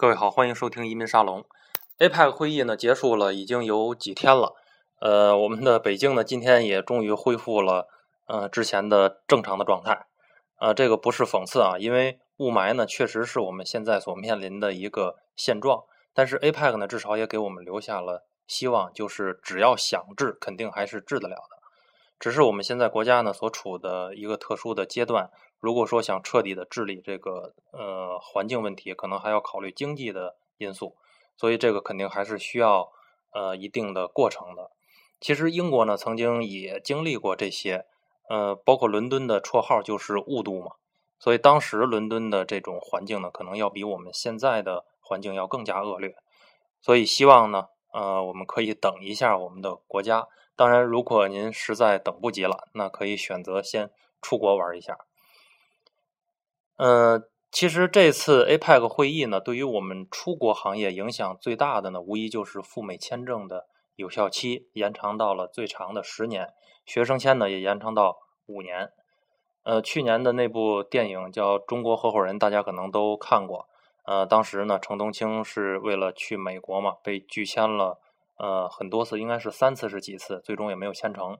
各位好，欢迎收听移民沙龙。 APEC 会议呢结束了已经有几天了，我们的北京呢今天也终于恢复了之前的正常的状态，这个不是讽刺啊，因为雾霾呢确实是我们现在所面临的一个现状，但是 APEC 呢至少也给我们留下了希望，就是只要想治肯定还是治得了的，只是我们现在国家呢所处的一个特殊的阶段，如果说想彻底的治理这个环境问题，可能还要考虑经济的因素，所以这个肯定还是需要一定的过程的。其实英国呢曾经也经历过这些，包括伦敦的绰号就是雾都嘛，所以当时伦敦的这种环境呢可能要比我们现在的环境要更加恶劣，所以希望呢我们可以等一下我们的国家，当然如果您实在等不及了，那可以选择先出国玩一下。其实这次 APEC 会议呢对于我们出国行业影响最大的呢无疑就是赴美签证的有效期延长到了最长的10年，学生签呢也延长到5年。去年的那部电影叫《中国合伙人》大家可能都看过，当时呢程东青是为了去美国嘛，被拒签了很多次，应该是3次是几次，最终也没有签成。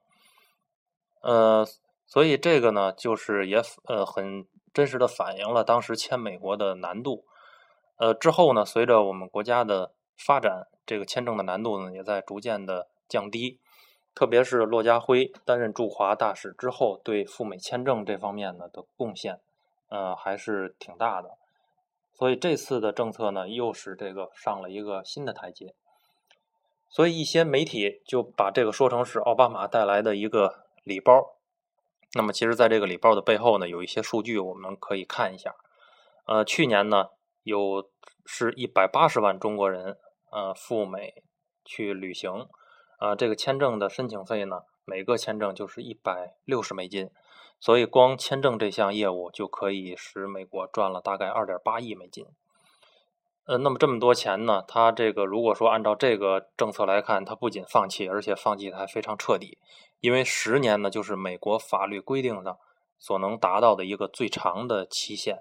所以这个呢就是也很真实的反映了当时签美国的难度。之后呢随着我们国家的发展，这个签证的难度呢也在逐渐的降低，特别是骆家辉担任驻华大使之后对赴美签证这方面呢的贡献还是挺大的。所以这次的政策呢又使这个上了一个新的台阶，所以一些媒体就把这个说成是奥巴马带来的一个礼包，那么其实在这个礼包的背后呢有一些数据我们可以看一下。去年呢是180万中国人赴美去旅行，这个签证的申请费呢每个签证就是160美金，所以光签证这项业务就可以使美国赚了大概 2.8 亿美金。那么这么多钱呢，它这个如果说按照这个政策来看，它不仅放弃，而且放弃还非常彻底，因为10年呢就是美国法律规定上所能达到的一个最长的期限。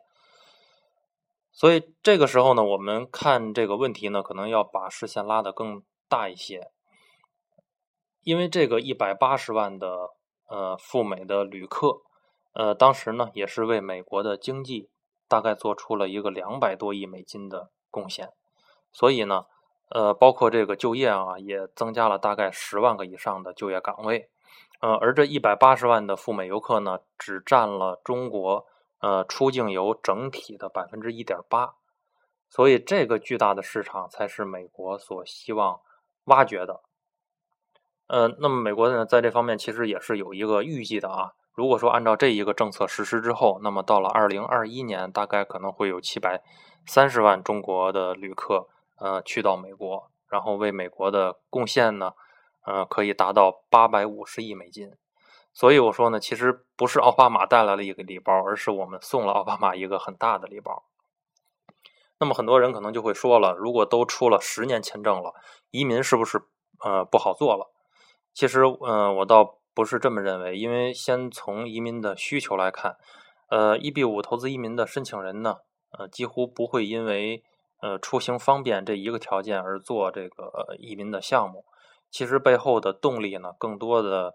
所以这个时候呢我们看这个问题呢可能要把视线拉得更大一些，因为这个180万的赴美的旅客当时呢也是为美国的经济大概做出了一个200多亿美金的贡献，所以呢包括这个就业啊也增加了大概10万个以上的就业岗位。而这180万的赴美游客呢只占了中国出境游整体的 1.8%， 所以这个巨大的市场才是美国所希望挖掘的。那么美国呢在这方面其实也是有一个预计的啊，如果说按照这一个政策实施之后，那么到了2021年大概可能会有730万中国的旅客去到美国，然后为美国的贡献呢可以达到850亿美金。所以我说呢其实不是奥巴马带来了一个礼包，而是我们送了奥巴马一个很大的礼包。那么很多人可能就会说了，如果都出了10年签证了，移民是不是不好做了？其实我倒不是这么认为，因为先从移民的需求来看，EB-5 投资移民的申请人呢几乎不会因为出行方便这一个条件而做这个移民的项目。其实背后的动力呢更多的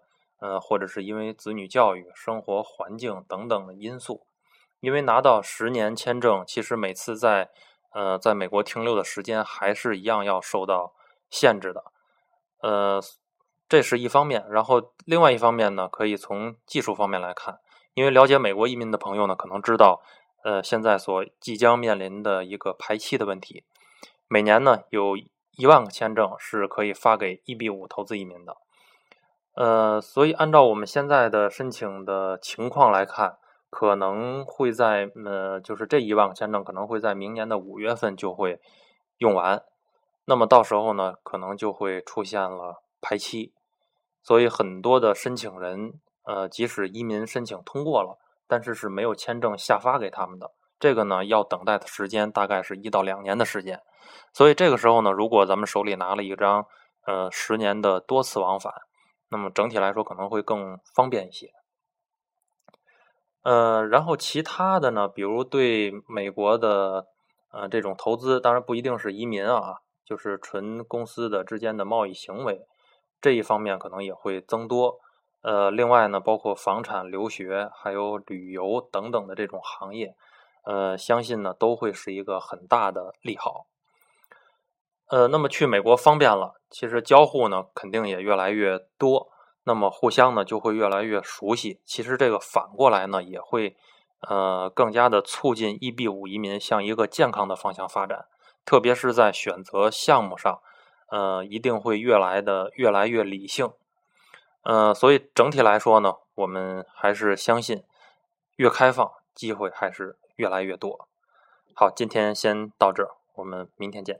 或者是因为子女教育、生活环境等等的因素。因为拿到10年签证，其实每次在美国停留的时间还是一样要受到限制的。这是一方面，然后另外一方面呢可以从技术方面来看，因为了解美国移民的朋友呢可能知道现在所即将面临的一个排期的问题。每年呢有1万个签证是可以发给 EB-5 投资移民的。所以按照我们现在的申请的情况来看，可能会在就是这1万个签证可能会在明年的5月份就会用完，那么到时候呢可能就会出现了排期，所以很多的申请人即使移民申请通过了，但是是没有签证下发给他们的，这个呢要等待的时间大概是1到2年的时间。所以这个时候呢如果咱们手里拿了一张10年的多次往返，那么整体来说可能会更方便一些。然后其他的呢比如对美国的这种投资当然不一定是移民啊，就是纯公司的之间的贸易行为，这一方面可能也会增多。另外呢，包括房产、留学还有旅游等等的这种行业，相信呢都会是一个很大的利好。那么去美国方便了，其实交互呢肯定也越来越多，那么互相呢就会越来越熟悉。其实这个反过来呢也会更加的促进 EB-5 移民向一个健康的方向发展，特别是在选择项目上，一定会越来越理性。所以整体来说呢，我们还是相信越开放机会还是越来越多。好，今天先到这儿，我们明天见。